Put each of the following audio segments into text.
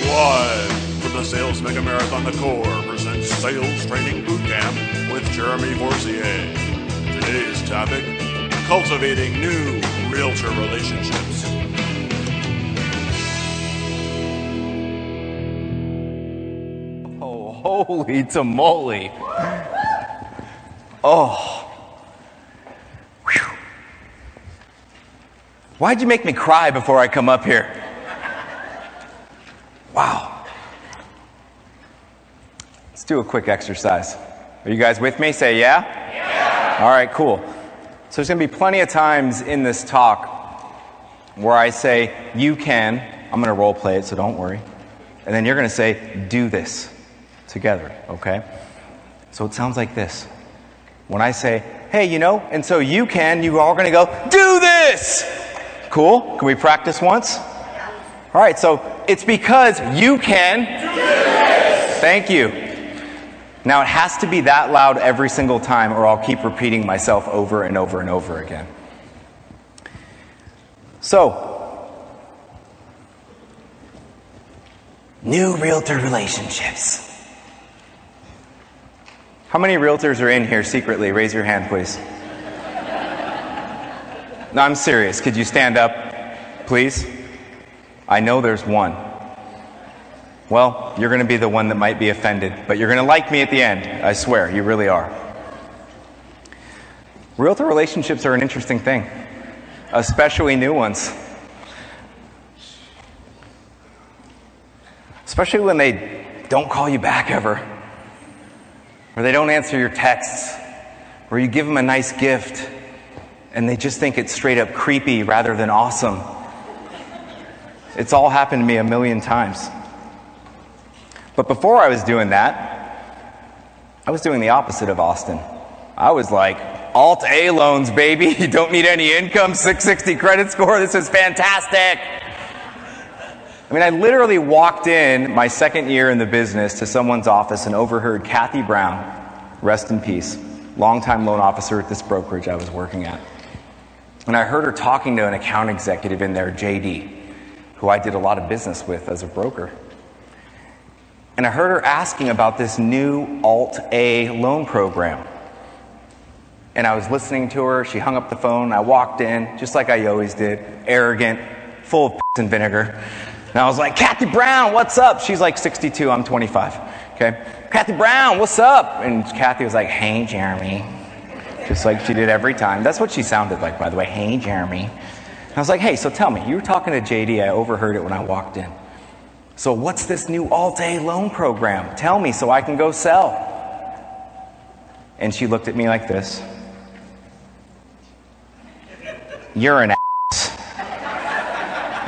Live from the Sales Mega Marathon, The Core presents Sales Training Boot Camp with Jeremy Forcier. Today's topic, cultivating new realtor relationships. Oh, holy tamale. Oh. Whew. Why'd you make me cry before I come up here? Wow. Let's do a quick exercise. Are you guys with me? Say yeah? Yeah. All right, cool. So there's going to be plenty of times in this talk where I say, you can. I'm going to role play it, so don't worry. And then you're going to say, do this together, okay? So it sounds like this. When I say, hey, you know, and so you can, you're all going to go, do this. Cool? Can we practice once? All right, so it's because you can do this. Thank you. Now, it has to be that loud every single time, or I'll keep repeating myself over and over and over again. So, new realtor relationships. How many realtors are in here secretly? Raise your hand, please. No, I'm serious. Could you stand up, please? I know there's one. Well, you're going to be the one that might be offended, but you're going to like me at the end. I swear, you really are. Realtor relationships are an interesting thing, especially new ones. Especially when they don't call you back ever, or they don't answer your texts, or you give them a nice gift, and they just think it's straight up creepy rather than awesome. It's all happened to me a million times. But before I was doing that, I was doing the opposite of Austin. I was like, Alt-A loans, baby. You don't need any income, 660 credit score. This is fantastic. I mean, I literally walked in my second year in the business to someone's office and overheard Kathy Brown, rest in peace, longtime loan officer at this brokerage I was working at. And I heard her talking to an account executive in there, JD, who I did a lot of business with as a broker. And I heard her asking about this new Alt-A loan program. And I was listening to her. She hung up the phone. I walked in, just like I always did, arrogant, full of piss and vinegar. And I was like, Kathy Brown, what's up? She's like 62. I'm 25. Okay. Kathy Brown, what's up? And Kathy was like, hey, Jeremy. Just like she did every time. That's what she sounded like, by the way. Hey, Jeremy. I was like, hey, so tell me, you were talking to JD, I overheard it when I walked in. So what's this new Alt-A loan program? Tell me so I can go sell. And she looked at me like this. You're an ass.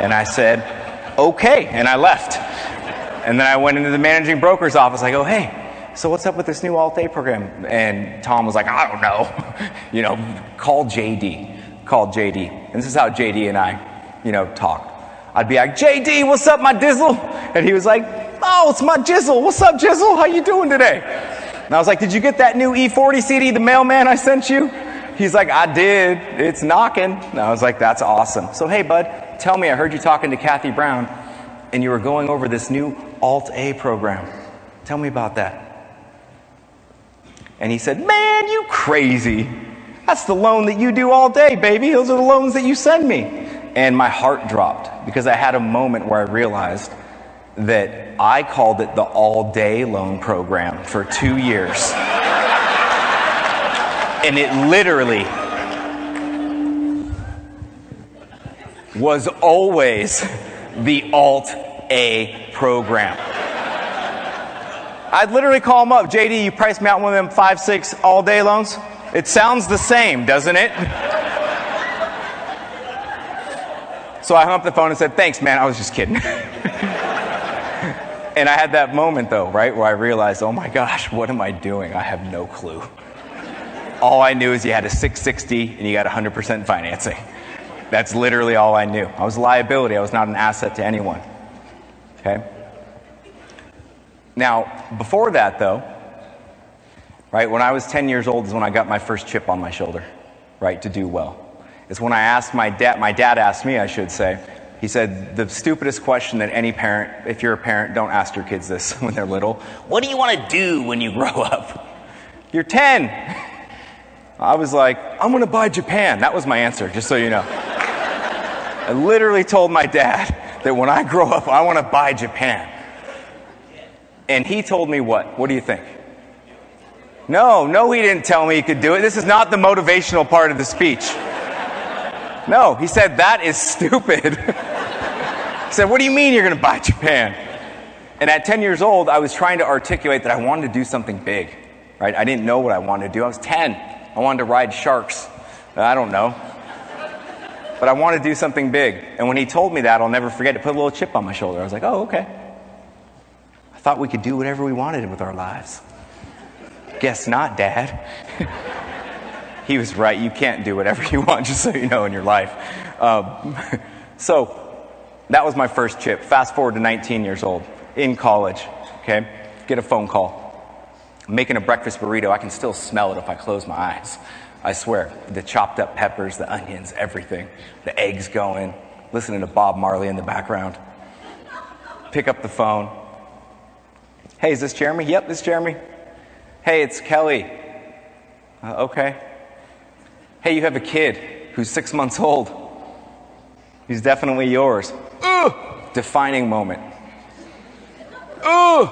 And I said, okay, and I left. And then I went into the managing broker's office. I go, hey, so what's up with this new Alt-A program? And Tom was like, I don't know. You know, call JD. And this is how JD and I, you know, talked. I'd be like, JD, what's up, my dizzle? And he was like, oh, it's my jizzle. What's up, jizzle? How you doing today? And I was like, did you get that new E40 CD, the mailman I sent you? He's like, I did. It's knocking. And I was like, that's awesome. So, hey, bud, tell me, I heard you talking to Kathy Brown, and you were going over this new Alt-A program. Tell me about that. And he said, man, you crazy. That's the loan that you do all day, baby. Those are the loans that you send me. And my heart dropped because I had a moment where I realized that I called it the all-day loan program for 2 years. And it literally was always the Alt-A program. I'd literally call them up, JD, you priced me out one of them 5-6 all-day loans? It sounds the same, doesn't it? So I hung up the phone and said, thanks, man. I was just kidding. And I had that moment, though, right, where I realized, oh, my gosh, what am I doing? I have no clue. All I knew is you had a 660 and you got 100% financing. That's literally all I knew. I was a liability. I was not an asset to anyone. Okay? Now, before that, though, right, when I was 10 years old is when I got my first chip on my shoulder, right, to do well. It's when I asked my dad asked me, I should say, He said, the stupidest question that any parent, if you're a parent, don't ask your kids this when they're little. What do you want to do when you grow up? You're 10. I was like, I'm going to buy Japan. That was my answer, just so you know. I literally told my dad that when I grow up, I want to buy Japan. And he told me what? What do you think? No, he didn't tell me he could do it. This is not the motivational part of the speech. No, he said, that is stupid. He said, what do you mean you're going to buy Japan? And at 10 years old, I was trying to articulate that I wanted to do something big, right? I didn't know what I wanted to do. I was 10. I wanted to ride sharks. I don't know. But I wanted to do something big. And when he told me that, I'll never forget, it put a little chip on my shoulder. I was like, oh, okay. I thought we could do whatever we wanted with our lives. Guess not, Dad. He was right. You can't do whatever you want, just so you know, in your life. So that was my first chip. Fast forward to 19 years old, in college, okay? Get a phone call. I'm making a breakfast burrito. I can still smell it if I close my eyes. I swear, the chopped up peppers, the onions, everything. The eggs going. Listening to Bob Marley in the background. Pick up the phone. Hey, is this Jeremy? Yep, this is Jeremy. Hey, it's Kelly. Okay. Hey, you have a kid who's 6 months old. He's definitely yours. Ooh! Defining moment. Ooh!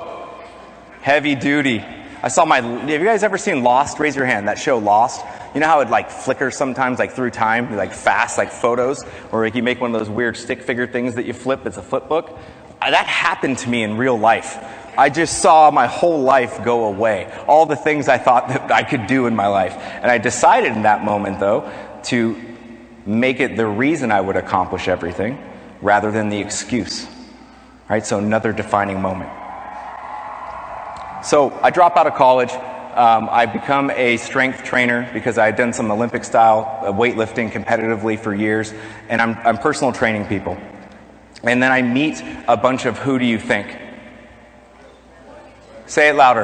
Heavy duty. I saw my... Have you guys ever seen Lost? Raise your hand. That show Lost. You know how it like flickers sometimes, like through time, like fast, like photos, or like you make one of those weird stick figure things that you flip. It's a flip book. That happened to me in real life. I just saw my whole life go away. All the things I thought that I could do in my life. And I decided in that moment, though, to make it the reason I would accomplish everything rather than the excuse. Right? So another defining moment. So I drop out of college. I become a strength trainer because I had done some Olympic style weightlifting competitively for years. And I'm personal training people. And then I meet a bunch of who do you think? Say it louder.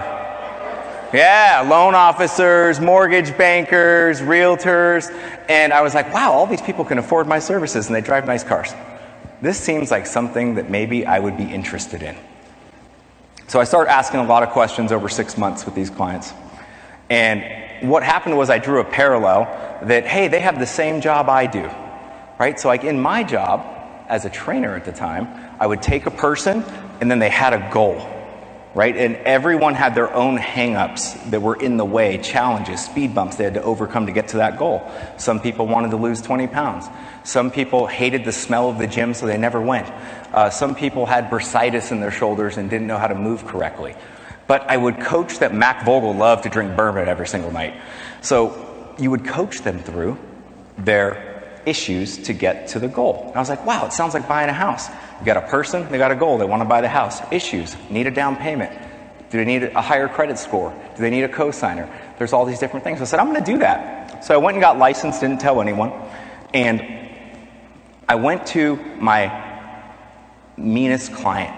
Yeah, loan officers, mortgage bankers, realtors. And I was like, wow, all these people can afford my services and they drive nice cars. This seems like something that maybe I would be interested in. So I started asking a lot of questions over 6 months with these clients. And what happened was I drew a parallel that, hey, they have the same job I do, right? So like in my job as a trainer at the time, I would take a person and then they had a goal. Right? And everyone had their own hang-ups that were in the way, challenges, speed bumps they had to overcome to get to that goal. Some people wanted to lose 20 pounds. Some people hated the smell of the gym, so they never went. Some people had bursitis in their shoulders and didn't know how to move correctly. But I would coach that. Mac Vogel loved to drink bourbon every single night. So you would coach them through their issues to get to the goal. And I was like, wow, it sounds like buying a house. You got a person, they got a goal, they want to buy the house. Issues, need a down payment. Do they need a higher credit score? Do they need a cosigner? There's all these different things. So I said, I'm going to do that. So I went and got licensed, didn't tell anyone. And I went to my meanest client,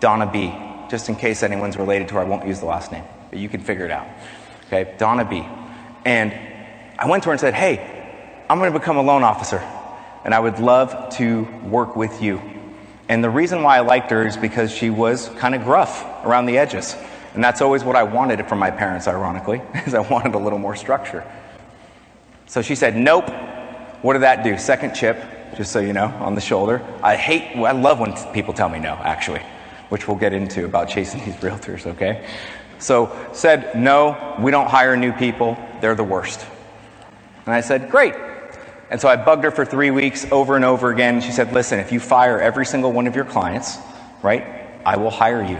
Donna B. Just in case anyone's related to her, I won't use the last name. But you can figure it out. Okay, Donna B. And I went to her and said, hey, I'm going to become a loan officer. And I would love to work with you. And the reason why I liked her is because she was kind of gruff around the edges. And that's always what I wanted from my parents, ironically, is I wanted a little more structure. So she said, nope. What did that do? Second chip, just so you know, on the shoulder. I love when people tell me no, actually, which we'll get into about chasing these realtors, okay? So said, no, we don't hire new people. They're the worst. And I said, great. And so I bugged her for 3 weeks over and over again. She said, listen, if you fire every single one of your clients, right, I will hire you.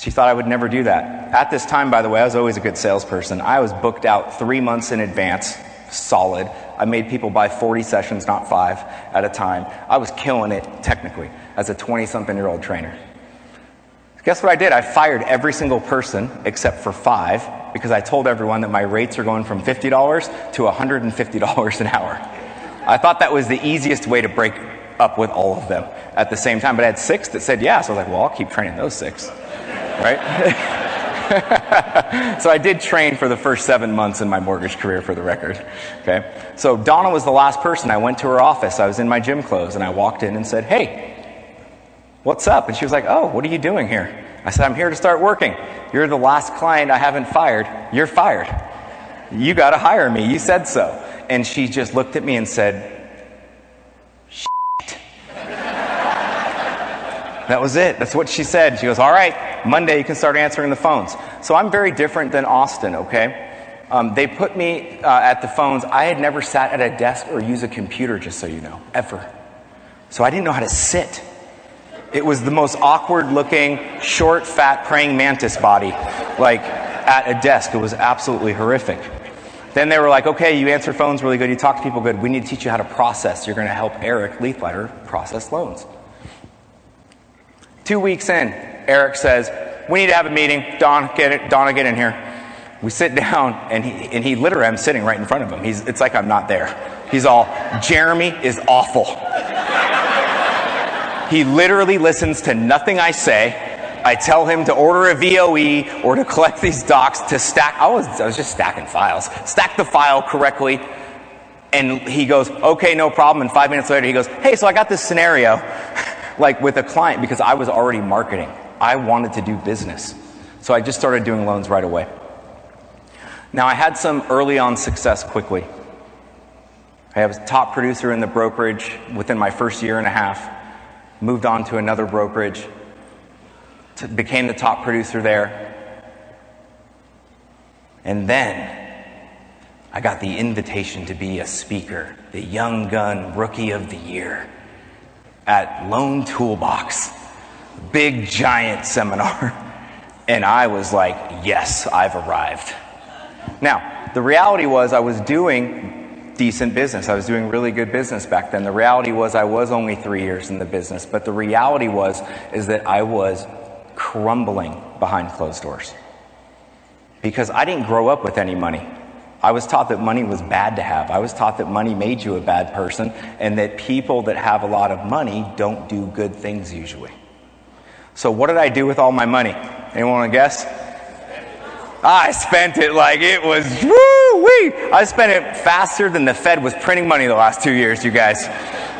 She thought I would never do that. At this time, by the way, I was always a good salesperson. I was booked out 3 months in advance, solid. I made people buy 40 sessions, not 5 at a time. I was killing it technically as a 20-something-year-old trainer. Guess what I did? I fired every single person except for 5 because I told everyone that my rates are going from $50 to $150 an hour. I thought that was the easiest way to break up with all of them at the same time. But I had 6 that said yes. I was like, well, I'll keep training those 6. Right? So I did train for the first 7 months in my mortgage career, for the record. Okay. So Donna was the last person. I went to her office. I was in my gym clothes, and I walked in and said, "Hey, what's up?" And she was like, "Oh, what are you doing here?" I said, "I'm here to start working. You're the last client I haven't fired. You're fired. You got to hire me. You said so." And she just looked at me and said, "Shit." That was it. That's what she said. She goes, "All right, Monday you can start answering the phones." So I'm very different than Austin, okay? They put me at the phones. I had never sat at a desk or used a computer, just so you know, ever. So I didn't know how to sit. It was the most awkward-looking, short, fat, praying mantis body, like, at a desk. It was absolutely horrific. Then they were like, "Okay, you answer phones really good, you talk to people good. We need to teach you how to process. You're going to help Eric Leafletter process loans." 2 weeks in, Eric says, "We need to have a meeting. Donna, get in here." We sit down, and he literally, I'm sitting right in front of him. It's like I'm not there. He's all, "Jeremy is awful." He literally listens to nothing I say. I tell him to order a VOE or to collect these docs, to stack. I was just stacking files. Stack the file correctly. And he goes, "Okay, no problem." And 5 minutes later, he goes, "Hey, so I got this scenario," like with a client, because I was already marketing. I wanted to do business. So I just started doing loans right away. Now, I had some early on success quickly. I was top producer in the brokerage within my first year and a half. Moved on to another brokerage, became the top producer there. And then I got the invitation to be a speaker, the Young Gun Rookie of the Year at Loan Toolbox, big giant seminar. And I was like, yes, I've arrived. Now, the reality was I was doing decent business. I was doing really good business back then. The reality was I was only 3 years in the business, but the reality was is that I was crumbling behind closed doors because I didn't grow up with any money. I was taught that money was bad to have. I was taught that money made you a bad person and that people that have a lot of money don't do good things usually. So what did I do with all my money? Anyone want to guess? I spent it like it was woo-wee. I spent it faster than the Fed was printing money the last 2 years, you guys.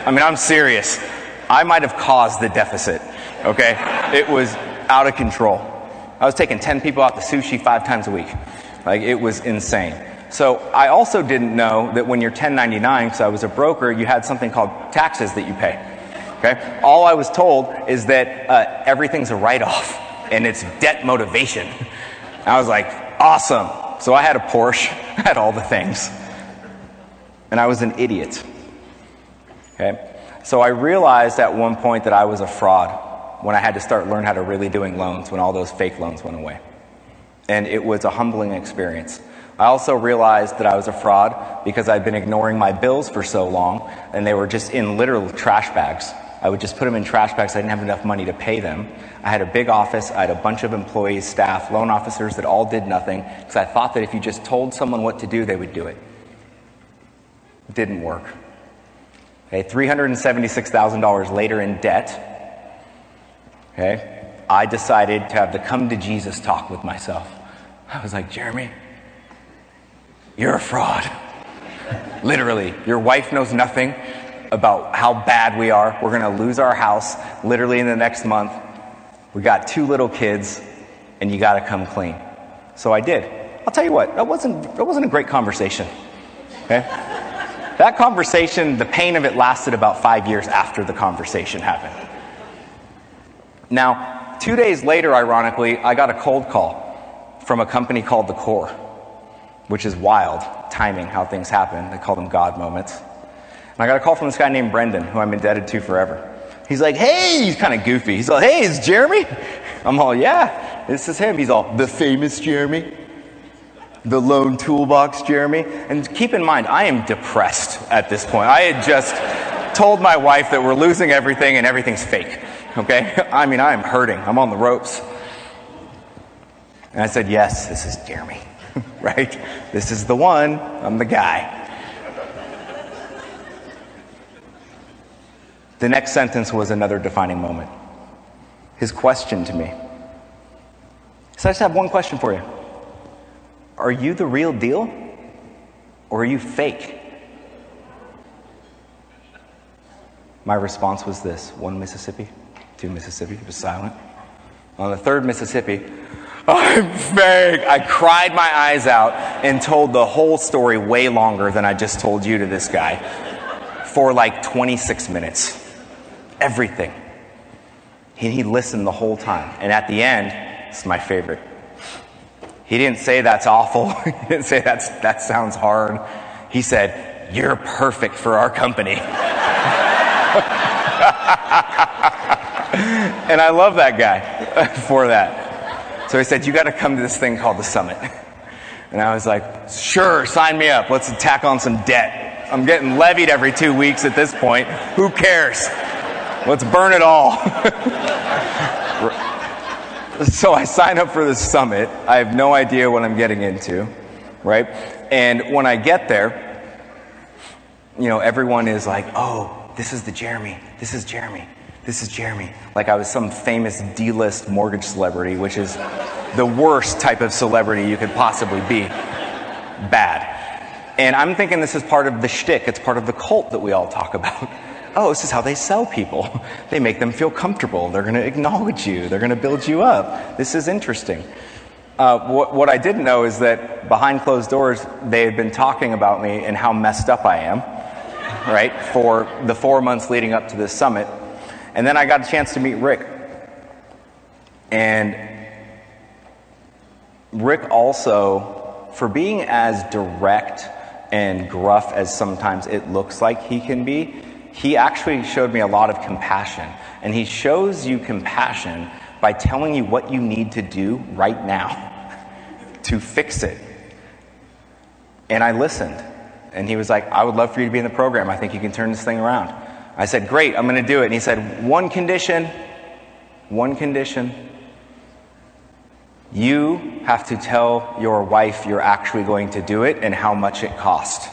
I mean, I'm serious. I might have caused the deficit, okay? It was out of control. I was taking 10 people out to sushi 5 times a week. Like, it was insane. So I also didn't know that when you're 1099, because I was a broker, you had something called taxes that you pay, okay? All I was told is that everything's a write-off, and it's debt motivation. I was like, awesome. So I had a Porsche, I had all the things. And I was an idiot. Okay? So I realized at one point that I was a fraud when I had to start learning how to really doing loans when all those fake loans went away. And it was a humbling experience. I also realized that I was a fraud because I'd been ignoring my bills for so long and they were just in literal trash bags. I would just put them in trash bags. I didn't have enough money to pay them. I had a big office. I had a bunch of employees, staff, loan officers that all did nothing because I thought that if you just told someone what to do, they would do it. It didn't work. Okay, $376,000 later in debt, okay, I decided to have the come to Jesus talk with myself. I was like, "Jeremy, you're a fraud. Literally, your wife knows nothing about how bad we are. We're going to lose our house literally in the next month. We got 2 little kids, and you got to come clean." So I did. I'll tell you what, that wasn't a great conversation. Okay? That conversation, the pain of it lasted about 5 years after the conversation happened. Now, 2 days later, ironically, I got a cold call from a company called The Core, which is wild timing, how things happen. They call them God moments. I got a call from this guy named Brendan, who I'm indebted to forever. He's like, "Hey," he's kind of goofy. He's like, "Hey, it's Jeremy?" I'm all, "Yeah, this is him." He's all, "The famous Jeremy? The Loan Toolbox Jeremy?" And keep in mind, I am depressed at this point. I had just told my wife that we're losing everything and everything's fake, okay? I mean, I am hurting. I'm on the ropes. And I said, "Yes, this is Jeremy," right? This is the one. I'm the guy. The next sentence was another defining moment. His question to me. So I just have one question for you. Are you the real deal or are you fake? My response was this: one Mississippi, two Mississippi, it was silent. On the third Mississippi, I'm fake. I cried my eyes out and told the whole story way longer than I just told you to this guy for like 26 minutes. Everything. He listened the whole time. And at the end, it's my favorite. He didn't say that's awful. He didn't say that sounds hard. He said, "You're perfect for our company." And I love that guy for that. So he said, "You got to come to this thing called the summit." And I was like, "Sure, sign me up. Let's tack on some debt. I'm getting levied every 2 weeks at this point. Who cares? Let's burn it all." So I sign up for the summit. I have no idea what I'm getting into, right? And when I get there, everyone is like, "Oh, this is the Jeremy. This is Jeremy. This is Jeremy." Like I was some famous D-list mortgage celebrity, which is the worst type of celebrity you could possibly be. Bad. And I'm thinking this is part of the shtick. It's part of the cult that we all talk about. Oh, this is how they sell people. They make them feel comfortable. They're going to acknowledge you. They're going to build you up. This is interesting. What I didn't know is that behind closed doors, they had been talking about me and how messed up I am, right, for the 4 months leading up to this summit. And then I got a chance to meet Rick. And Rick also, for being as direct and gruff as sometimes it looks like he can be, he actually showed me a lot of compassion. And he shows you compassion by telling you what you need to do right now to fix it. And I listened. And he was like, "I would love for you to be in the program. I think you can turn this thing around." I said, "Great, I'm going to do it." And he said, one condition. You have to tell your wife you're actually going to do it and how much it cost."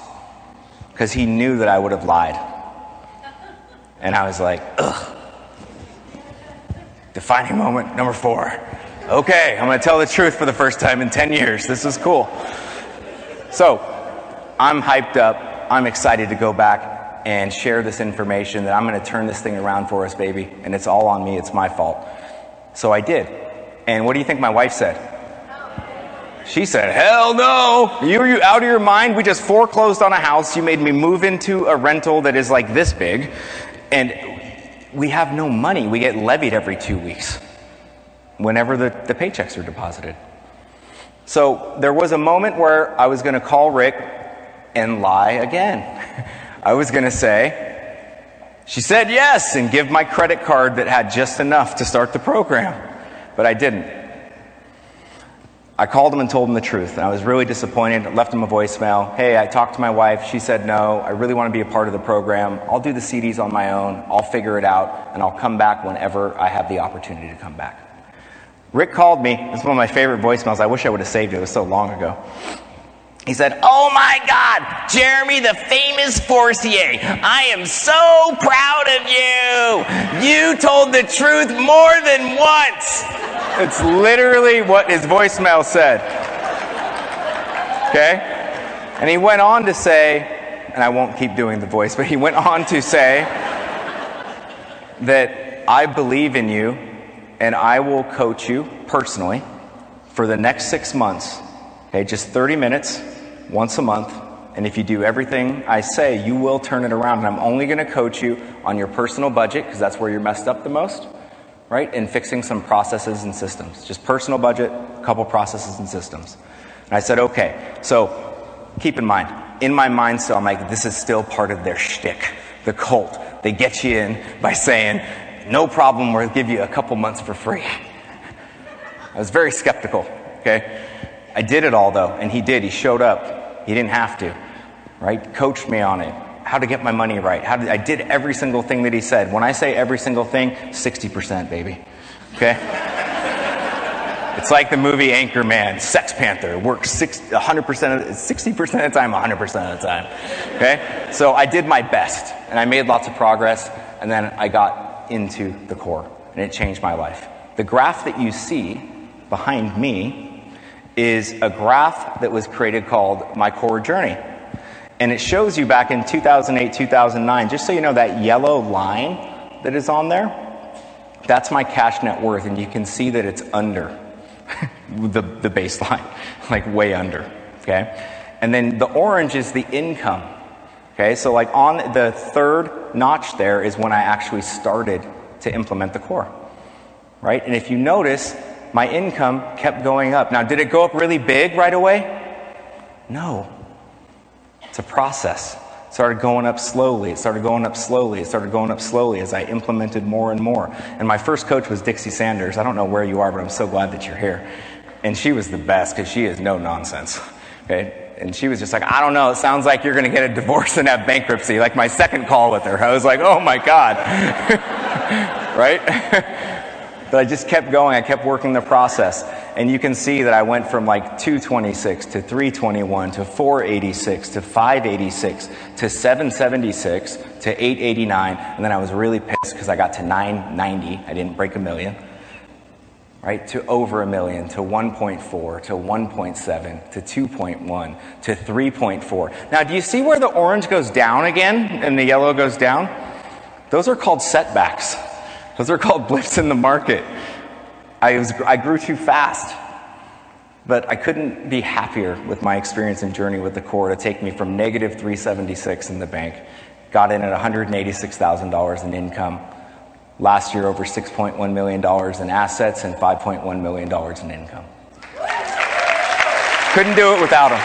Because he knew that I would have lied. And I was like, ugh. Defining moment number 4. Okay, I'm going to tell the truth for the first time in 10 years. This is cool. So I'm hyped up. I'm excited to go back and share this information that I'm going to turn this thing around for us, baby. And it's all on me. It's my fault. So I did. And what do you think my wife said? She said, "Hell no. You out of your mind? We just foreclosed on a house. You made me move into a rental that is like this big. And we have no money. We get levied every 2 weeks whenever the paychecks are deposited." So there was a moment where I was going to call Rick and lie again. I was going to say, "She said yes," and give my credit card that had just enough to start the program. But I didn't. I called him and told him the truth. And I was really disappointed. I left him a voicemail. "Hey, I talked to my wife. She said no. I really want to be a part of the program. I'll do the CDs on my own. I'll figure it out. And I'll come back whenever I have the opportunity to come back." Rick called me. It's one of my favorite voicemails. I wish I would have saved it. It was so long ago. He said, "Oh my God, Jeremy, the famous Forcier, I am so proud of you. You told the truth more than once." It's literally what his voicemail said. Okay? And he went on to say, and I won't keep doing the voice, but he went on to say that "I believe in you and I will coach you personally for the next 6 months. Okay, just 30 minutes. Once a month, and if you do everything I say, you will turn it around. And I'm only going to coach you on your personal budget, because that's where you're messed up the most, right? And fixing some processes and systems. Just personal budget, a couple processes and systems." And I said, "Okay." So keep in mind, in my mind, so I'm like, this is still part of their shtick, the cult. They get you in by saying, "No problem, we'll give you a couple months for free." I was very skeptical. Okay. I did it all though, and he did. He showed up. He didn't have to, right? Coached me on it, how to get my money right. I did every single thing that he said. When I say every single thing, 60%, baby. Okay? It's like the movie Anchorman, Sex Panther. Works 60% of the time, 100% of the time. Okay? So I did my best, and I made lots of progress, and then I got into the core, and it changed my life. The graph that you see behind me is a graph that was created called My Core Journey. And it shows you back in 2008, 2009, just so you know, that yellow line that is on there, that's my cash net worth. And you can see that it's under the baseline, like way under, okay? And then the orange is the income, okay? So like on the third notch there is when I actually started to implement the core, right? And if you notice, my income kept going up. Now, did it go up really big right away? No. It's a process. It started going up slowly. It started going up slowly. It started going up slowly as I implemented more and more. And my first coach was Dixie Sanders. I don't know where you are, but I'm so glad that you're here. And she was the best because she is no nonsense, okay? And she was just like, I don't know, it sounds like you're going to get a divorce and have bankruptcy. Like my second call with her, I was like, oh my God, right? But I just kept going. I kept working the process. And you can see that I went from like 226 to 321 to 486 to 586 to 776 to 889. And then I was really pissed because I got to 990. I didn't break a million, right? To over a million, to 1.4, to 1.7, to 2.1, to 3.4. Now, do you see where the orange goes down again and the yellow goes down? Those are called setbacks. Those are called blips in the market. I grew too fast, but I couldn't be happier with my experience and journey with the core to take me from negative 376 in the bank, got in at $186,000 in income, last year over $6.1 million in assets and $5.1 million in income. Couldn't do it without them.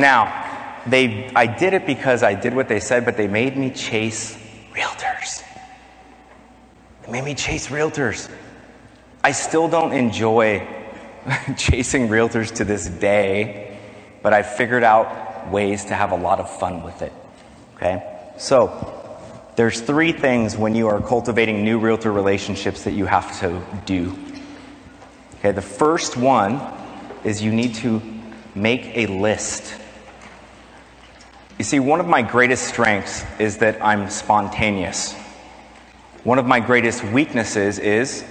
Now, I did it because I did what they said, but they made me chase realtors. They made me chase realtors. I still don't enjoy chasing realtors to this day, but I figured out ways to have a lot of fun with it, okay? So there's three things when you are cultivating new realtor relationships that you have to do, okay? The first one is you need to make a list. You see, one of my greatest strengths is that I'm spontaneous. One of my greatest weaknesses is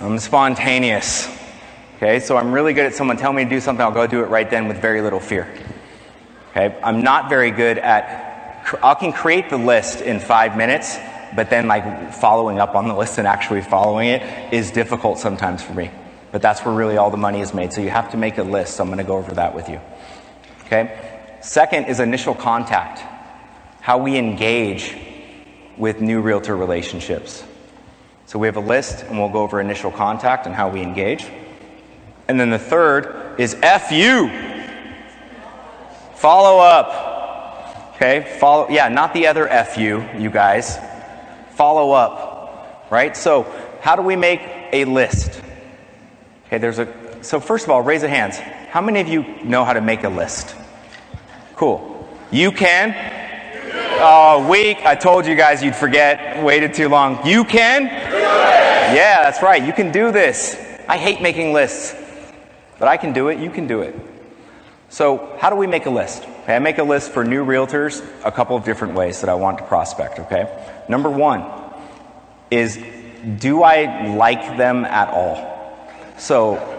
I'm spontaneous. Okay, so I'm really good at someone telling me to do something, I'll go do it right then with very little fear. Okay, I'm not very good at, I can create the list in 5 minutes, but then like following up on the list and actually following it is difficult sometimes for me. But that's where really all the money is made. So you have to make a list. So I'm going to go over that with you. Okay. Second is initial contact, how we engage with new realtor relationships. So we have a list, and we'll go over initial contact and how we engage. And then the third is FU, follow up. Okay, follow. Yeah, not the other FU, you guys. Follow up, right? So how do we make a list? Okay, so first of all, raise of hands. How many of you know how to make a list? Cool. You can? Oh, weak. I told you guys you'd forget. Waited too long. You can? Yeah, that's right. You can do this. I hate making lists. But I can do it. You can do it. So how do we make a list? Okay, I make a list for new realtors a couple of different ways that I want to prospect. Okay. Number one is, do I like them at all? So...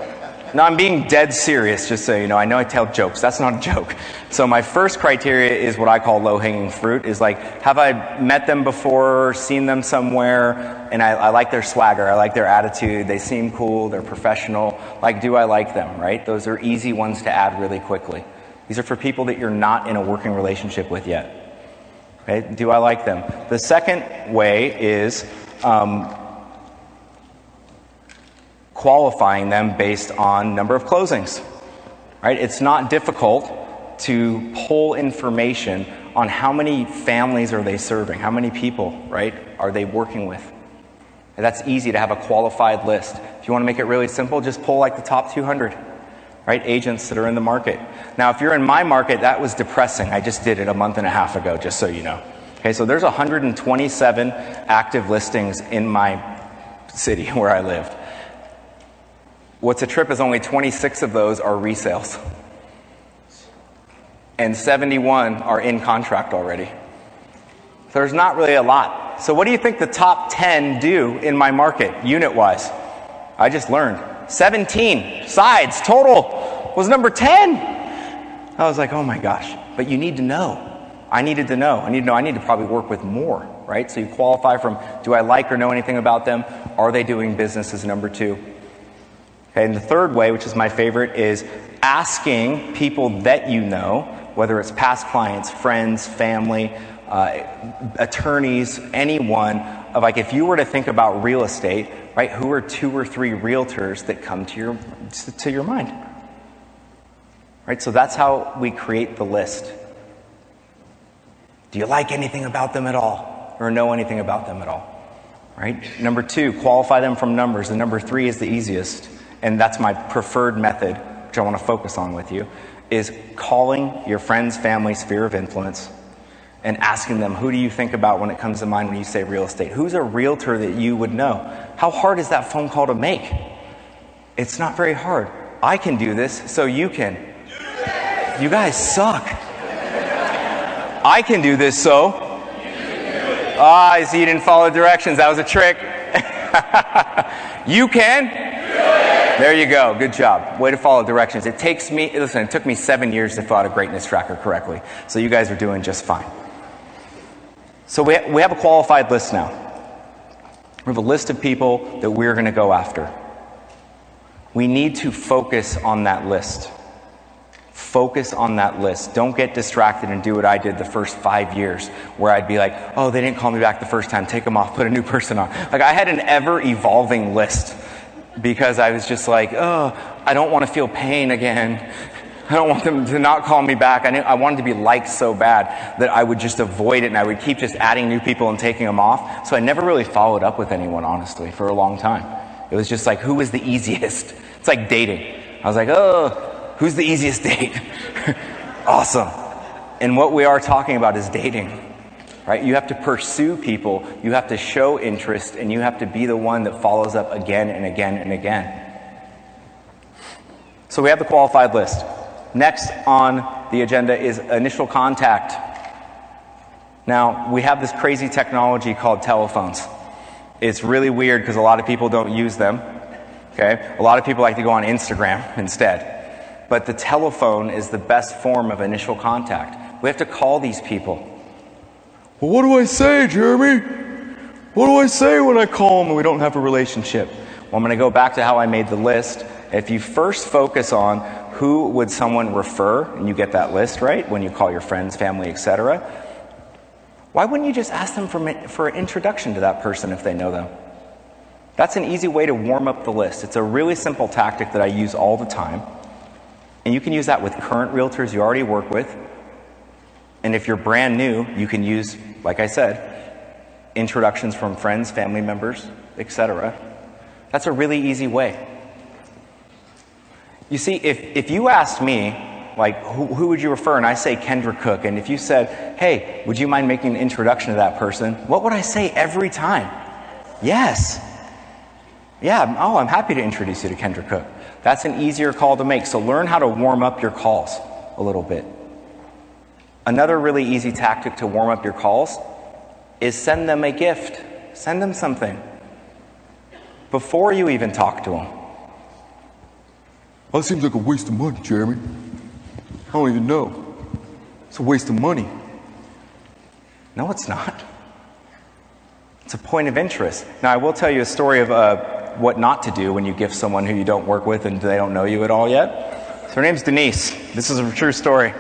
Now, I'm being dead serious, just so you know. I know I tell jokes. That's not a joke. So my first criteria is what I call low-hanging fruit, is like, have I met them before, seen them somewhere, and I like their swagger. I like their attitude. They seem cool. They're professional. Like, do I like them, right? Those are easy ones to add really quickly. These are for people that you're not in a working relationship with yet. Okay? Do I like them? The second way is... qualifying them based on number of closings, right? It's not difficult to pull information on how many families are they serving, how many people, right, are they working with. And that's easy to have a qualified list. If you want to make it really simple, just pull like the top 200, right, agents that are in the market. Now, if you're in my market, that was depressing. I just did it a month and a half ago, just so you know. Okay, so there's 127 active listings in my city where I lived. What's a trip is only 26 of those are resales. And 71 are in contract already. So there's not really a lot. So what do you think the top 10 do in my market, unit-wise? I just learned. 17 sides total was number 10. I was like, oh my gosh. But you need to know. I needed to know. I need to probably work with more, right? So you qualify from, do I like or know anything about them? Are they doing business is number 2. Okay, and the third way, which is my favorite, is asking people that you know, whether it's past clients, friends, family, attorneys, anyone, of like if you were to think about real estate, right? Who are 2 or 3 realtors that come to your mind, right? So that's how we create the list. Do you like anything about them at all, or know anything about them at all, right? Number 2, qualify them from numbers, and number 3 is the easiest, and that's my preferred method, which I want to focus on with you, is calling your friends, family, sphere of influence, and asking them, who do you think about when it comes to mind when you say real estate? Who's a realtor that you would know? How hard is that phone call to make? It's not very hard. I can do this, so you can. You guys suck. I can do this, so. I see you didn't follow directions. That was a trick. You can. There you go. Good job. Way to follow directions. It took me 7 years to fill out a greatness tracker correctly. So you guys are doing just fine. So we have a qualified list now. We have a list of people that we're going to go after. We need to focus on that list. Focus on that list. Don't get distracted and do what I did the first 5 years where I'd be like, oh, they didn't call me back the first time. Take them off. Put a new person on. Like I had an ever-evolving list because I was just like, oh, I don't want to feel pain again. I don't want them to not call me back. I wanted to be liked so bad that I would just avoid it, and I would keep just adding new people and taking them off. So I never really followed up with anyone, honestly, for a long time. It was just like, who was the easiest? It's like dating. I was like, oh, who's the easiest date? Awesome. And what we are talking about is dating. Right? You have to pursue people, you have to show interest, and you have to be the one that follows up again and again and again. So we have the qualified list. Next on the agenda is initial contact. Now, we have this crazy technology called telephones. It's really weird because a lot of people don't use them. Okay? A lot of people like to go on Instagram instead. But the telephone is the best form of initial contact. We have to call these people. Well, what do I say, Jeremy? What do I say when I call them and we don't have a relationship? Well, I'm going to go back to how I made the list. If you first focus on who would someone refer, and you get that list, right, when you call your friends, family, etc., why wouldn't you just ask them for an introduction to that person if they know them? That's an easy way to warm up the list. It's a really simple tactic that I use all the time. And you can use that with current realtors you already work with. And if you're brand new, you can use, like I said, introductions from friends, family members, etc. That's a really easy way. You see, if you asked me, like, who would you refer? And I say Kendra Cook. And if you said, hey, would you mind making an introduction to that person? What would I say every time? Yes. Yeah, oh, I'm happy to introduce you to Kendra Cook. That's an easier call to make. So learn how to warm up your calls a little bit. Another really easy tactic to warm up your calls is send them a gift. Send them something before you even talk to them. Well, it seems like a waste of money, Jeremy. I don't even know. It's a waste of money. No, it's not. It's a point of interest. Now, I will tell you a story of what not to do when you gift someone who you don't work with and they don't know you at all yet. So her name's Denise. This is a true story.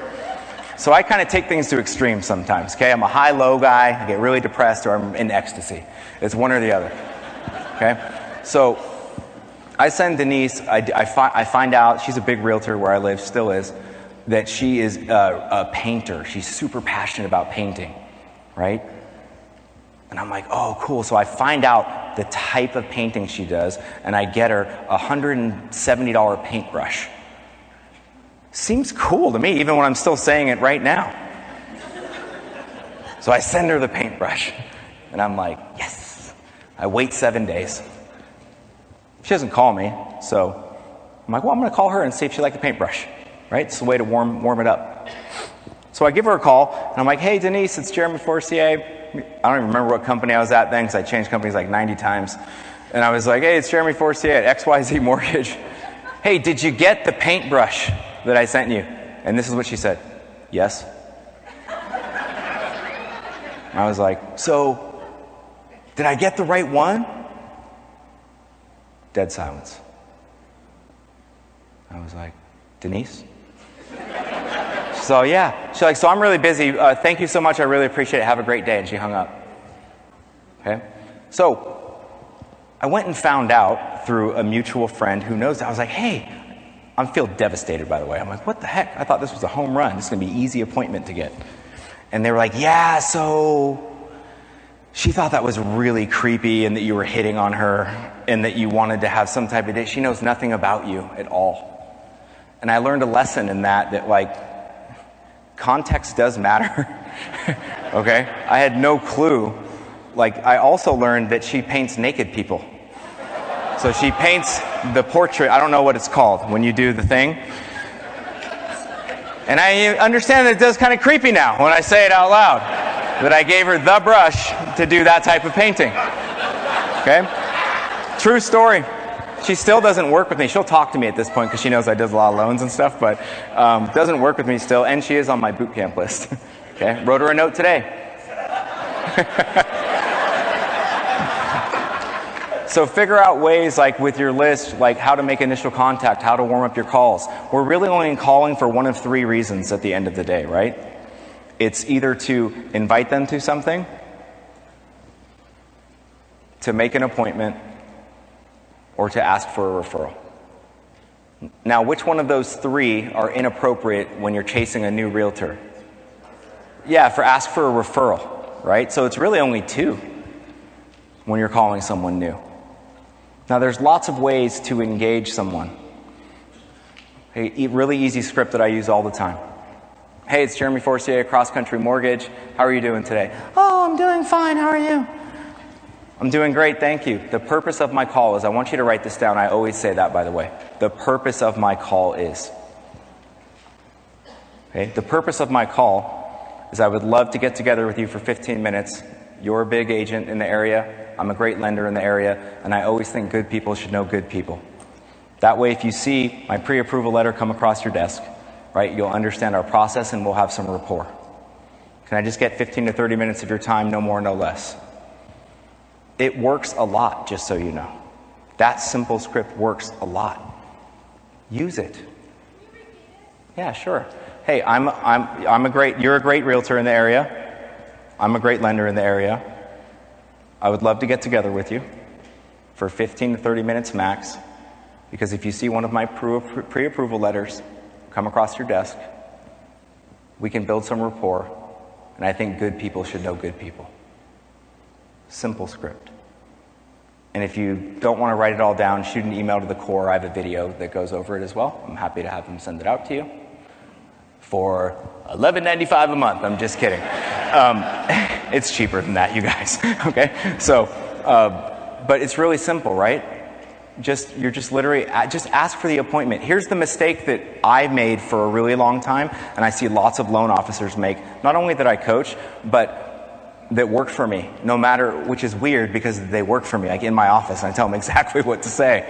So I kind of take things to extremes sometimes, okay? I'm a high-low guy. I get really depressed or I'm in ecstasy. It's one or the other, okay? So I send Denise, I find out, she's a big realtor where I live, still is, that she is a painter. She's super passionate about painting, right? And I'm like, oh, cool. So I find out the type of painting she does, and I get her a $170 paintbrush. Seems cool to me, even when I'm still saying it right now. So I send her the paintbrush, and I'm like, yes. I wait 7 days. She doesn't call me, so I'm like, well, I'm going to call her and see if she liked the paintbrush, right? It's a way to warm it up. So I give her a call, and I'm like, hey, Denise, it's Jeremy Forcier. I don't even remember what company I was at then because I changed companies like 90 times. And I was like, hey, it's Jeremy Forcier at XYZ Mortgage. Hey, did you get the paintbrush that I sent you? And this is what she said. Yes. And I was like, so did I get the right one? Dead silence. I was like, Denise? So yeah, she's like, so I'm really busy. Thank you so much. I really appreciate it. Have a great day. And she hung up. Okay. So I went and found out through a mutual friend who knows. I was like, hey, I feel devastated, by the way. I'm like, what the heck? I thought this was a home run. This is going to be an easy appointment to get. And they were like, yeah, so she thought that was really creepy and that you were hitting on her and that you wanted to have some type of date. She knows nothing about you at all. And I learned a lesson in that like, context does matter. Okay? I had no clue. Like, I also learned that she paints naked people. So she paints the portrait. I don't know what it's called when you do the thing. And I understand that it does kind of creepy now when I say it out loud, that I gave her the brush to do that type of painting. Okay? True story. She still doesn't work with me. She'll talk to me at this point because she knows I did a lot of loans and stuff, but doesn't work with me still, and she is on my boot camp list. Okay? Wrote her a note today. So figure out ways, like with your list, like how to make initial contact, how to warm up your calls. We're really only calling for one of three reasons at the end of the day, right? It's either to invite them to something, to make an appointment, or to ask for a referral. Now, which one of those three are inappropriate when you're chasing a new realtor? Yeah, for ask for a referral, right? So it's really only two when you're calling someone new. Now, there's lots of ways to engage someone. A really easy script that I use all the time. Hey, it's Jeremy Forcier, Cross Country Mortgage. How are you doing today? Oh, I'm doing fine. How are you? I'm doing great. Thank you. The purpose of my call is, I want you to write this down. I always say that, by the way. The purpose of my call is. Okay? The purpose of my call is I would love to get together with you for 15 minutes. You're a big agent in the area. I'm a great lender in the area, and I always think good people should know good people. That way, if you see my pre-approval letter come across your desk, right, you'll understand our process, and we'll have some rapport. Can I just get 15 to 30 minutes of your time, no more, no less? It works a lot, just so you know. That simple script works a lot. Use it. Yeah, sure. Hey, you're a great realtor in the area. I'm a great lender in the area. I would love to get together with you for 15 to 30 minutes max, because if you see one of my pre-approval letters come across your desk, we can build some rapport, and I think good people should know good people. Simple script. And if you don't want to write it all down, shoot an email to the core. I have a video that goes over it as well. I'm happy to have them send it out to you for $11.95 a month. I'm just kidding. It's cheaper than that, you guys. Okay? So, but it's really simple, right? You're just literally, just ask for the appointment. Here's the mistake that I made for a really long time, and I see lots of loan officers make, not only that I coach, but that work for me, no matter, which is weird because they work for me, like in my office, and I tell them exactly what to say.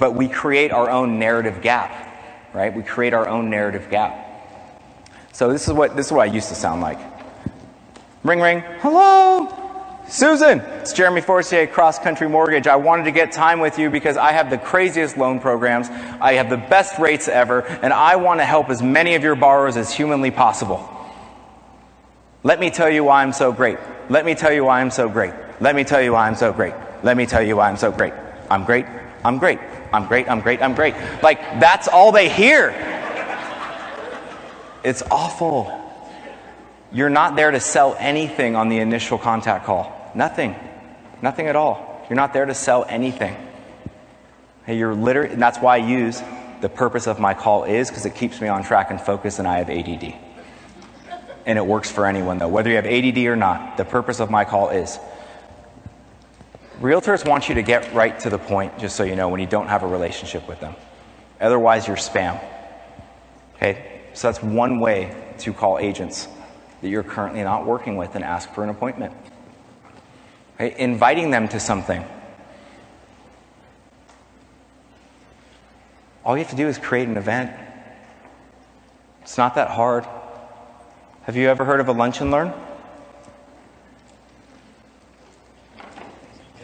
But we create our own narrative gap, right? We create our own narrative gap. So this is what I used to sound like. Ring, ring. Hello, Susan. It's Jeremy Forcier, Cross Country Mortgage. I wanted to get time with you because I have the craziest loan programs. I have the best rates ever, and I want to help as many of your borrowers as humanly possible. Let me tell you why I'm so great. Let me tell you why I'm so great. Let me tell you why I'm so great. Let me tell you why I'm so great. I'm great. I'm great. I'm great. I'm great. I'm great. Like, that's all they hear. It's awful. You're not there to sell anything on the initial contact call. Nothing. Nothing at all. You're not there to sell anything. You're literally, and that's why I use the purpose of my call is, because it keeps me on track and focus, and I have ADD. And it works for anyone, though. Whether you have ADD or not, the purpose of my call is. Realtors want you to get right to the point, just so you know, when you don't have a relationship with them. Otherwise, you're spam. Okay? So that's one way to call agents that you're currently not working with and ask for an appointment. right? Inviting them to something. All you have to do is create an event. It's not that hard. Have you ever heard of a lunch and learn?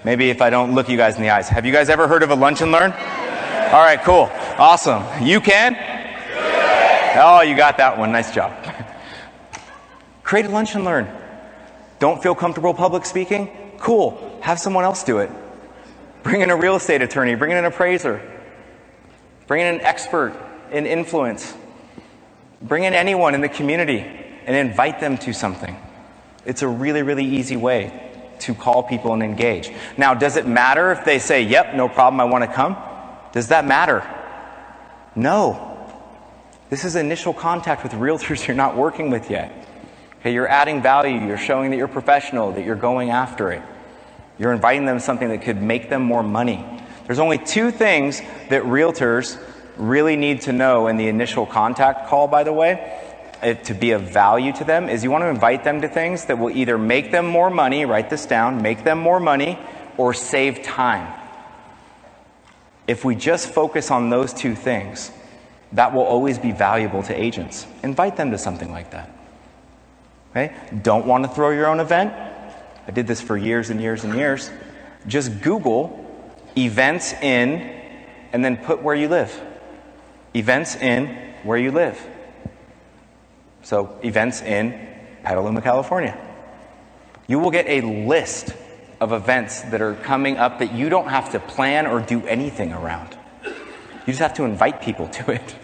Maybe if I don't look you guys in the eyes. Have you guys ever heard of a lunch and learn? Yeah. All right, cool. Awesome. You can? Yeah. Oh, you got that one. Nice job. Create a lunch and learn. Don't feel comfortable public speaking? Cool. Have someone else do it. Bring in a real estate attorney. Bring in an appraiser. Bring in an expert in influence. Bring in anyone in the community and invite them to something. It's a really, really easy way to call people and engage. Now, does it matter if they say, yep, no problem, I want to come? Does that matter? No. This is initial contact with realtors you're not working with yet. Okay, you're adding value. You're showing that you're professional, that you're going after it. You're inviting them to something that could make them more money. There's only two things that realtors really need to know in the initial contact call, by the way, to be of value to them, is you want to invite them to things that will either make them more money, write this down, make them more money, or save time. If we just focus on those two things, that will always be valuable to agents. Invite them to something like that. Okay? Don't want to throw your own event? I did this for years and years and years. Just Google events in, and then put where you live. Events in where you live. So events in Petaluma, California. You will get a list of events that are coming up that you don't have to plan or do anything around. You just have to invite people to it.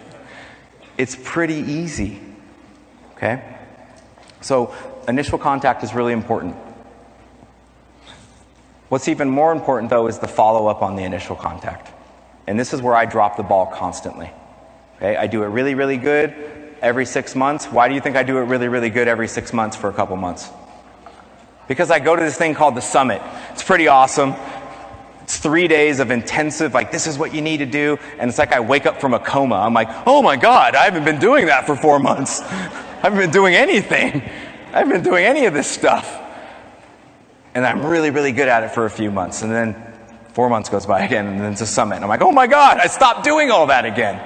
It's pretty easy, okay? So initial contact is really important. What's even more important, though, is the follow-up on the initial contact. And this is where I drop the ball constantly. Okay? I do it really, really good every 6 months. Why do you think I do it really, really good every 6 months for a couple months? Because I go to this thing called the summit. It's pretty awesome. It's 3 days of intensive, like, this is what you need to do. And it's like I wake up from a coma. I'm like, oh my God, I haven't been doing that for 4 months. I haven't been doing anything. I haven't been doing any of this stuff. And I'm really, really good at it for a few months. And then 4 months goes by again, and then it's a summit. And I'm like, oh my God, I stopped doing all that again.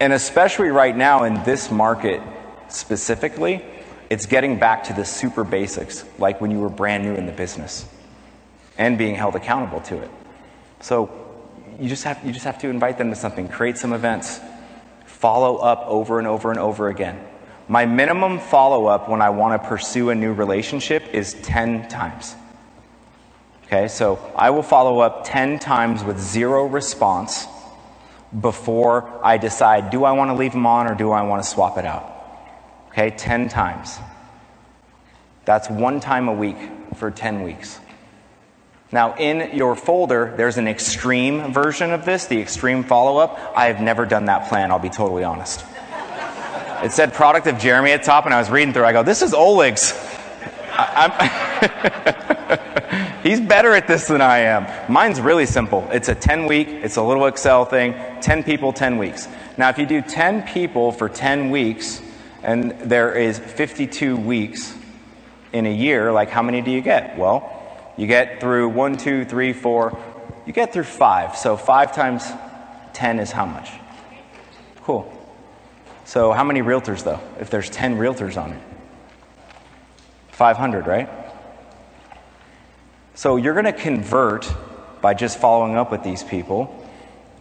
And especially right now in this market specifically, it's getting back to the super basics, like when you were brand new in the business and being held accountable to it. So you just have to invite them to something, create some events, follow up over and over and over again. My minimum follow-up when I want to pursue a new relationship is 10 times. Okay, so I will follow up 10 times with zero response before I decide, do I want to leave them on or do I want to swap it out? Okay, 10 times. That's one time a week for 10 weeks. Now, in your folder, there's an extreme version of this, the extreme follow-up. I have never done that plan, I'll be totally honest. It said product of Jeremy at top, and I was reading through. I go, this is Oleg's. He's better at this than I am. Mine's really simple. It's a 10-week, it's a little Excel thing, 10 people, 10 weeks. Now, if you do 10 people for 10 weeks, and there is 52 weeks in a year, like how many do you get? Well, you get through 1, 2, 3, 4, you get through 5. So 5 times 10 is how much? Cool. So how many realtors, though, if there's 10 realtors on it? 500, right? So you're going to convert, by just following up with these people,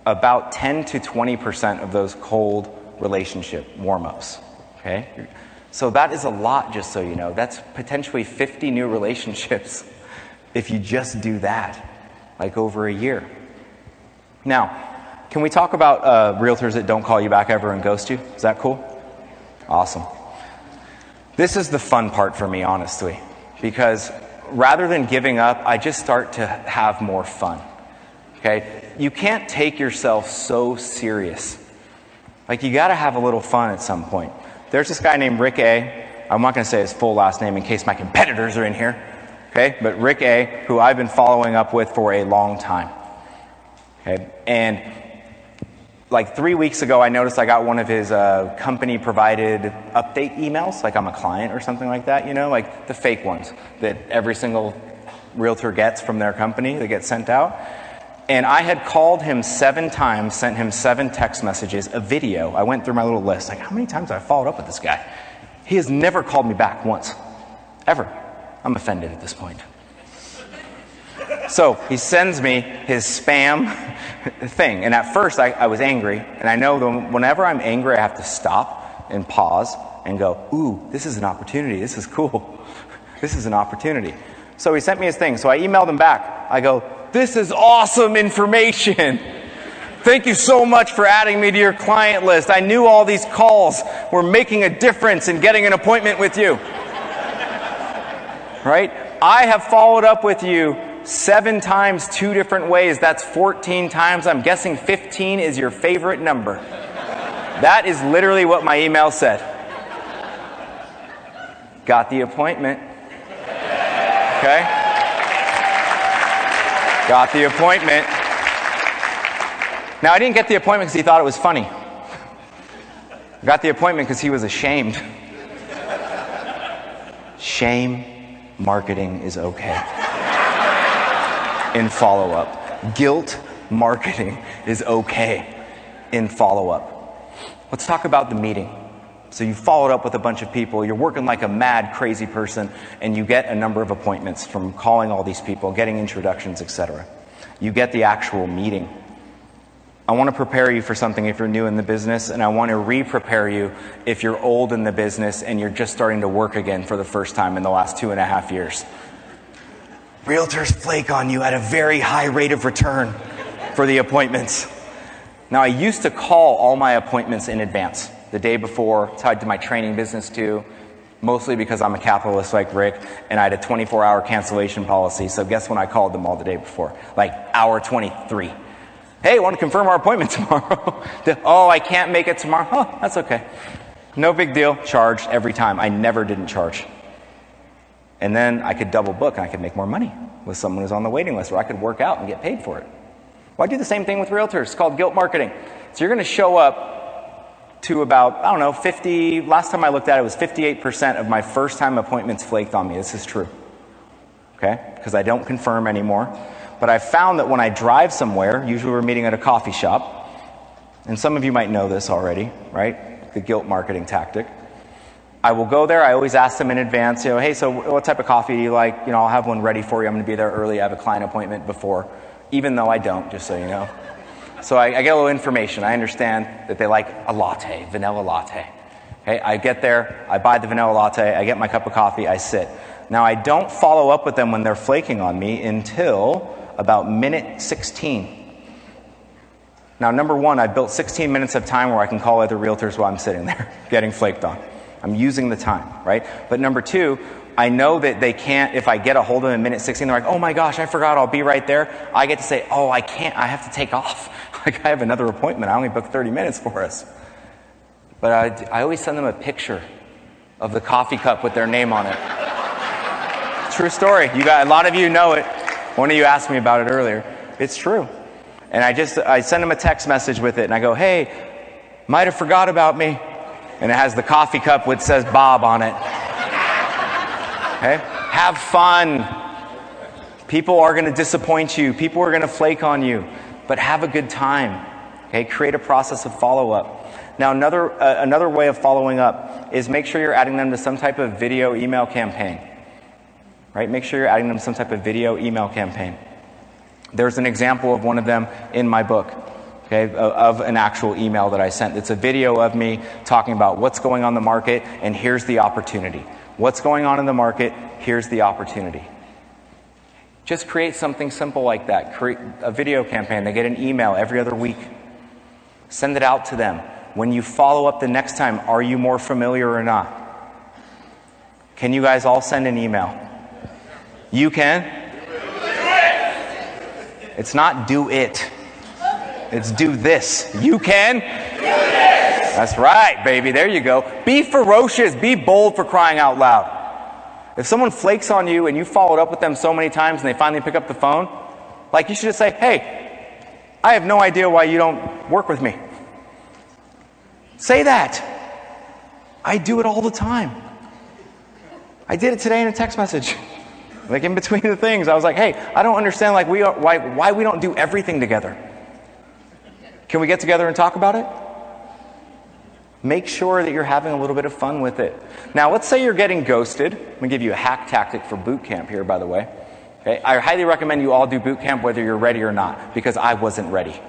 about 10 to 20% of those cold relationship warm-ups. Okay? So that is a lot, just so you know. That's potentially 50 new relationships if you just do that, like over a year. Now, can we talk about realtors that don't call you back ever and ghost you? Is that cool? Awesome. This is the fun part for me, honestly, because rather than giving up, I just start to have more fun, okay? You can't take yourself so serious. Like, you got to have a little fun at some point. There's this guy named Rick A. I'm not going to say his full last name in case my competitors are in here, okay? But Rick A., who I've been following up with for a long time, okay? And like 3 weeks ago, I noticed I got one of his company-provided update emails, like I'm a client or something like that, you know, like the fake ones that every single realtor gets from their company that gets sent out. And I had called him 7 times, sent him 7 text messages, a video. I went through my little list, like, how many times have I followed up with this guy? He has never called me back once, ever. I'm offended at this point. So he sends me his spam thing. And at first I was angry. And I know that whenever I'm angry, I have to stop and pause and go, ooh, this is an opportunity. This is cool. This is an opportunity. So he sent me his thing. So I emailed him back. I go, this is awesome information. Thank you so much for adding me to your client list. I knew all these calls were making a difference in getting an appointment with you. Right? I have followed up with you 7 times, 2 different ways. That's 14 times. I'm guessing 15 is your favorite number. That is literally what my email said. Got the appointment. Okay? Got the appointment. Now, I didn't get the appointment because he thought it was funny. I got the appointment because he was ashamed. Shame marketing is okay. In follow-up. Guilt marketing is okay in follow-up. Let's talk about the meeting. So you followed up with a bunch of people, you're working like a mad, crazy person, and you get a number of appointments from calling all these people, getting introductions, etc. You get the actual meeting. I want to prepare you for something if you're new in the business, and I want to re-prepare you if you're old in the business and you're just starting to work again for the first time in the last 2.5 years. Realtors flake on you at a very high rate of return for the appointments. Now, I used to call all my appointments in advance. The day before, tied to my training business too, mostly because I'm a capitalist like Rick, and I had a 24-hour cancellation policy, so guess when I called them all the day before? Like, hour 23. Hey, want to confirm our appointment tomorrow? Oh, I can't make it tomorrow? Oh, that's okay. No big deal. Charged every time. I never didn't charge. And then I could double book, and I could make more money with someone who's on the waiting list, or I could work out and get paid for it. Well, I do the same thing with realtors. It's called guilt marketing. So you're going to show up to about, I don't know, 50, last time I looked at it was 58% of my first time appointments flaked on me. This is true, okay? Because I don't confirm anymore. But I found that when I drive somewhere, usually we're meeting at a coffee shop, and some of you might know this already, right? The guilt marketing tactic. I will go there. I always ask them in advance, you know, hey, so what type of coffee do you like? You know, I'll have one ready for you. I'm going to be there early. I have a client appointment before, even though I don't, just so you know. So I get a little information. I understand that they like a latte, vanilla latte. Okay, I get there, I buy the vanilla latte, I get my cup of coffee, I sit. Now, I don't follow up with them when they're flaking on me until about minute 16. Now, number one, I built 16 minutes of time where I can call other realtors while I'm sitting there getting flaked on. I'm using the time, right? But number two, I know that they can't, if I get a hold of them in minute 16, they're like, oh my gosh, I forgot, I'll be right there. I get to say, oh, I can't, I have to take off. Like, I have another appointment. I only booked 30 minutes for us. But I always send them a picture of the coffee cup with their name on it. True story. You got, a lot of you know it. One of you asked me about it earlier. It's true. And I send them a text message with it, and I go, hey, might have forgot about me. And it has the coffee cup which says Bob on it. Okay? Have fun. People are going to disappoint you. People are going to flake on you. But have a good time. Okay? Create a process of follow-up. Now, another way of following up is make sure you're adding them to some type of video email campaign. Right? Make sure you're adding them to some type of video email campaign. There's an example of one of them in my book, okay, of an actual email that I sent. It's a video of me talking about what's going on in the market, and here's the opportunity. What's going on in the market, here's the opportunity. Just create something simple like that. Create a video campaign. They get an email every other week. Send it out to them. When you follow up the next time, are you more familiar or not? Can you guys all send an email? You can? It's not do it. It's do this. You can? Do this. That's right, baby. There you go. Be ferocious. Be bold, for crying out loud. If someone flakes on you and you followed up with them so many times and they finally pick up the phone, like, you should just say, hey, I have no idea why you don't work with me. Say that. I do it all the time. I did it today in a text message. Like in between the things, I was like, hey, I don't understand like we are, why we don't do everything together. Can we get together and talk about it? Make sure that you're having a little bit of fun with it. Now, let's say you're getting ghosted. I'm going to give you a hack tactic for boot camp here, by the way. Okay? I highly recommend you all do boot camp whether you're ready or not, because I wasn't ready.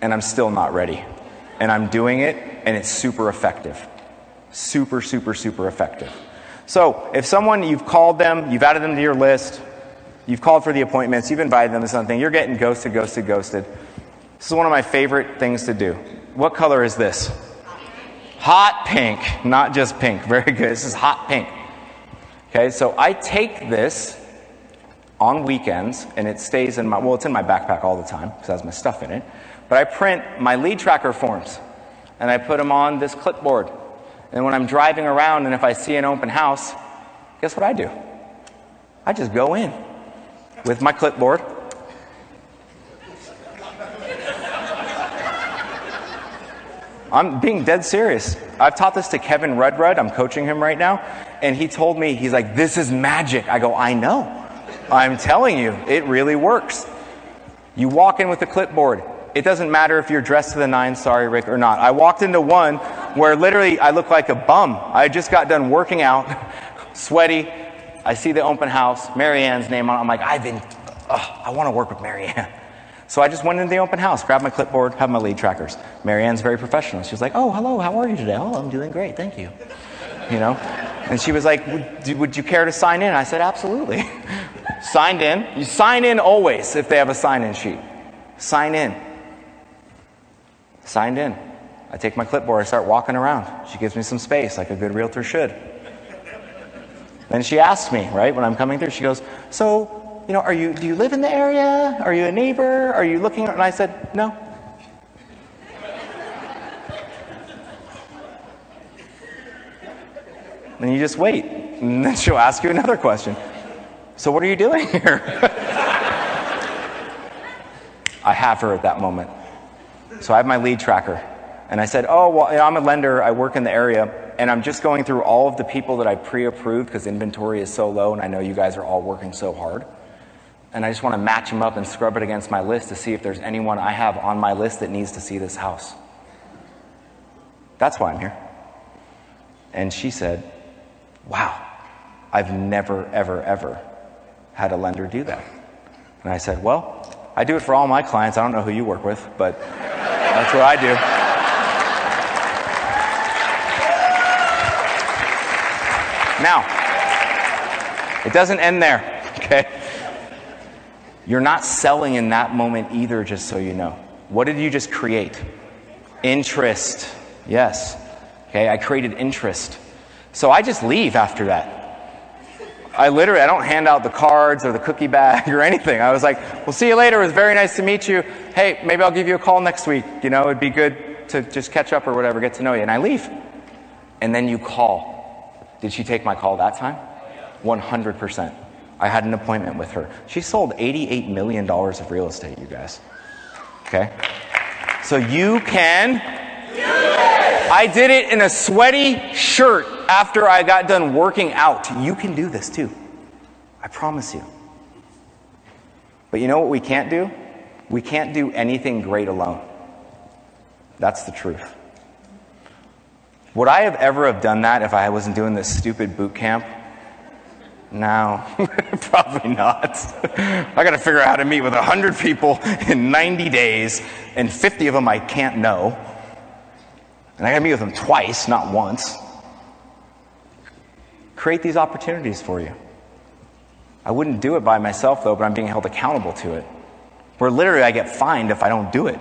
And I'm still not ready. And I'm doing it, and it's super effective. Super, super, super effective. So if someone, you've called them, you've added them to your list, you've called for the appointments, you've invited them to something, you're getting ghosted. This is one of my favorite things to do. What color is this? Hot pink, not just pink. Very good. This is hot pink. Okay, so I take this on weekends, and it stays in my, well, it's in my backpack all the time because it has my stuff in it. But I print my lead tracker forms, and I put them on this clipboard. And when I'm driving around, and if I see an open house, guess what I do? I just go in with my clipboard. I'm being dead serious. I've taught this to Kevin Rudd. I'm coaching him right now. And he told me, he's like, this is magic. I go, I know. I'm telling you, it really works. You walk in with the clipboard. It doesn't matter if you're dressed to the nines, sorry, Rick, or not. I walked into one where literally I look like a bum. I just got done working out, sweaty. I see the open house, Mary Ann's name on it. I'm like, I want to work with Mary Ann. So I just went into the open house, grabbed my clipboard, have my lead trackers. Mary Ann's very professional. She was like, oh, hello, how are you today? Oh, I'm doing great, thank you. You know? And she was like, would you care to sign in? I said, absolutely. Signed in. You sign in always if they have a sign-in sheet. Sign in. Signed in. I take my clipboard, I start walking around. She gives me some space like a good realtor should. Then she asks me, right, when I'm coming through, she goes, so, you know, do you live in the area? Are you a neighbor? Are you looking? And I said, no. Then you just wait. And then she'll ask you another question. So what are you doing here? I have her at that moment. So I have my lead tracker. And I said, oh, well, you know, I'm a lender. I work in the area. And I'm just going through all of the people that I pre-approved because inventory is so low. And I know you guys are all working so hard. And I just want to match them up and scrub it against my list to see if there's anyone I have on my list that needs to see this house. That's why I'm here. And she said, wow, I've never, ever, ever had a lender do that. And I said, well, I do it for all my clients. I don't know who you work with, but that's what I do. Now, it doesn't end there, okay? You're not selling in that moment either, just so you know. What did you just create? Interest. Yes. Okay, I created interest. So I just leave after that. I don't hand out the cards or the cookie bag or anything. I was like, well, see you later. It was very nice to meet you. Hey, maybe I'll give you a call next week. You know, it'd be good to just catch up or whatever, get to know you. And I leave. And then you call. Did she take my call that time? 100%. I had an appointment with her. She sold $88 million of real estate, you guys. Okay? So you can do this. I did it in a sweaty shirt after I got done working out. You can do this too. I promise you. But you know what we can't do? We can't do anything great alone. That's the truth. Would I have ever have done that if I wasn't doing this stupid boot camp? No, probably not. I got to figure out how to meet with 100 people in 90 days, and 50 of them I can't know. And I got to meet with them twice, not once. Create these opportunities for you. I wouldn't do it by myself, though, but I'm being held accountable to it. Where literally I get fined if I don't do it.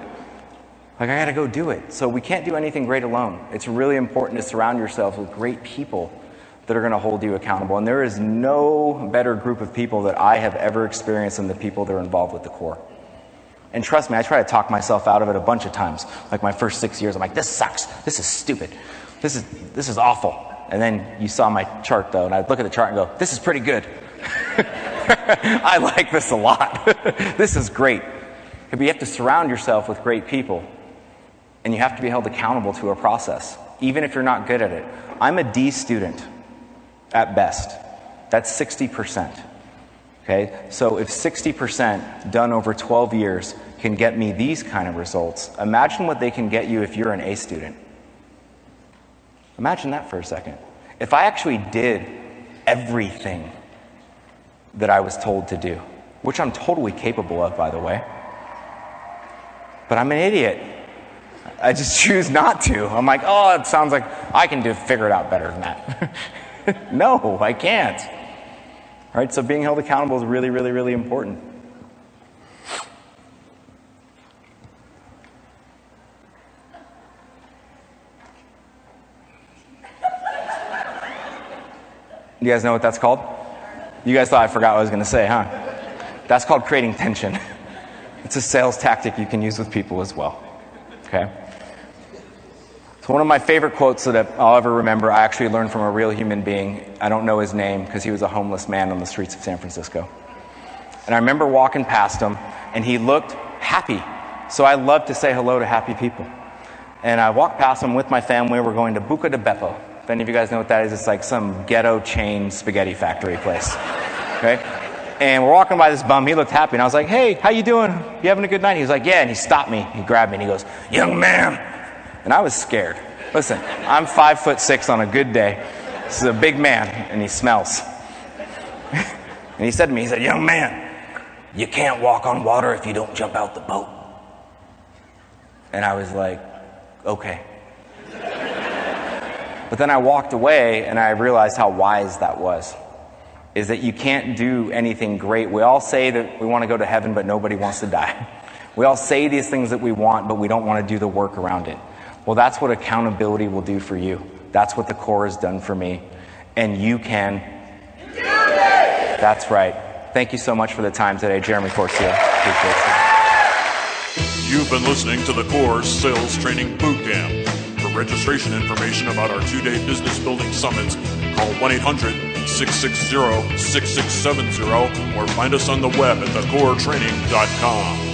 Like, I got to go do it. So we can't do anything great alone. It's really important to surround yourself with great people that are going to hold you accountable. And there is no better group of people that I have ever experienced than the people that are involved with the Core. And trust me, I try to talk myself out of it a bunch of times. Like my first 6 years, I'm like, this sucks. This is stupid. This is awful. And then you saw my chart, though, and I'd look at the chart and go, this is pretty good. I like this a lot. This is great. But you have to surround yourself with great people. And you have to be held accountable to a process, even if you're not good at it. I'm a D student. At best. That's 60%. Okay? So if 60% done over 12 years can get me these kind of results, imagine what they can get you if you're an A student. Imagine that for a second. If I actually did everything that I was told to do, which I'm totally capable of, by the way, but I'm an idiot. I just choose not to. I'm like, oh, it sounds like I can figure it out better than that. No, I can't. All right, so being held accountable is really, really, really important. You guys know what that's called? You guys thought I forgot what I was going to say, huh? That's called creating tension. It's a sales tactic you can use with people as well. Okay? So one of my favorite quotes that I'll ever remember, I actually learned from a real human being. I don't know his name because he was a homeless man on the streets of San Francisco. And I remember walking past him, and he looked happy. So I love to say hello to happy people. And I walked past him with my family. We're going to Buca de Beppo. If any of you guys know what that is, it's like some ghetto chain spaghetti factory place, okay? And we're walking by this bum. He looked happy, and I was like, hey, how you doing? You having a good night? He was like, yeah, and he stopped me. He grabbed me, and he goes, young man. And I was scared. Listen, I'm 5'6" on a good day. This is a big man, and he smells. And he said to me, he said, young man, you can't walk on water if you don't jump out the boat. And I was like, okay. But then I walked away, and I realized how wise that was, is that you can't do anything great. We all say that we want to go to heaven, but nobody wants to die. We all say these things that we want, but we don't want to do the work around it. Well, that's what accountability will do for you. That's what the core has done for me. And you can. That's right. Thank you so much for the time today, Jeremy Forcier. Appreciate you. You've been listening to the Core Sales Training Bootcamp. For registration information about our two-day business building summits, call 1-800-660-6670 or find us on the web at thecoretraining.com.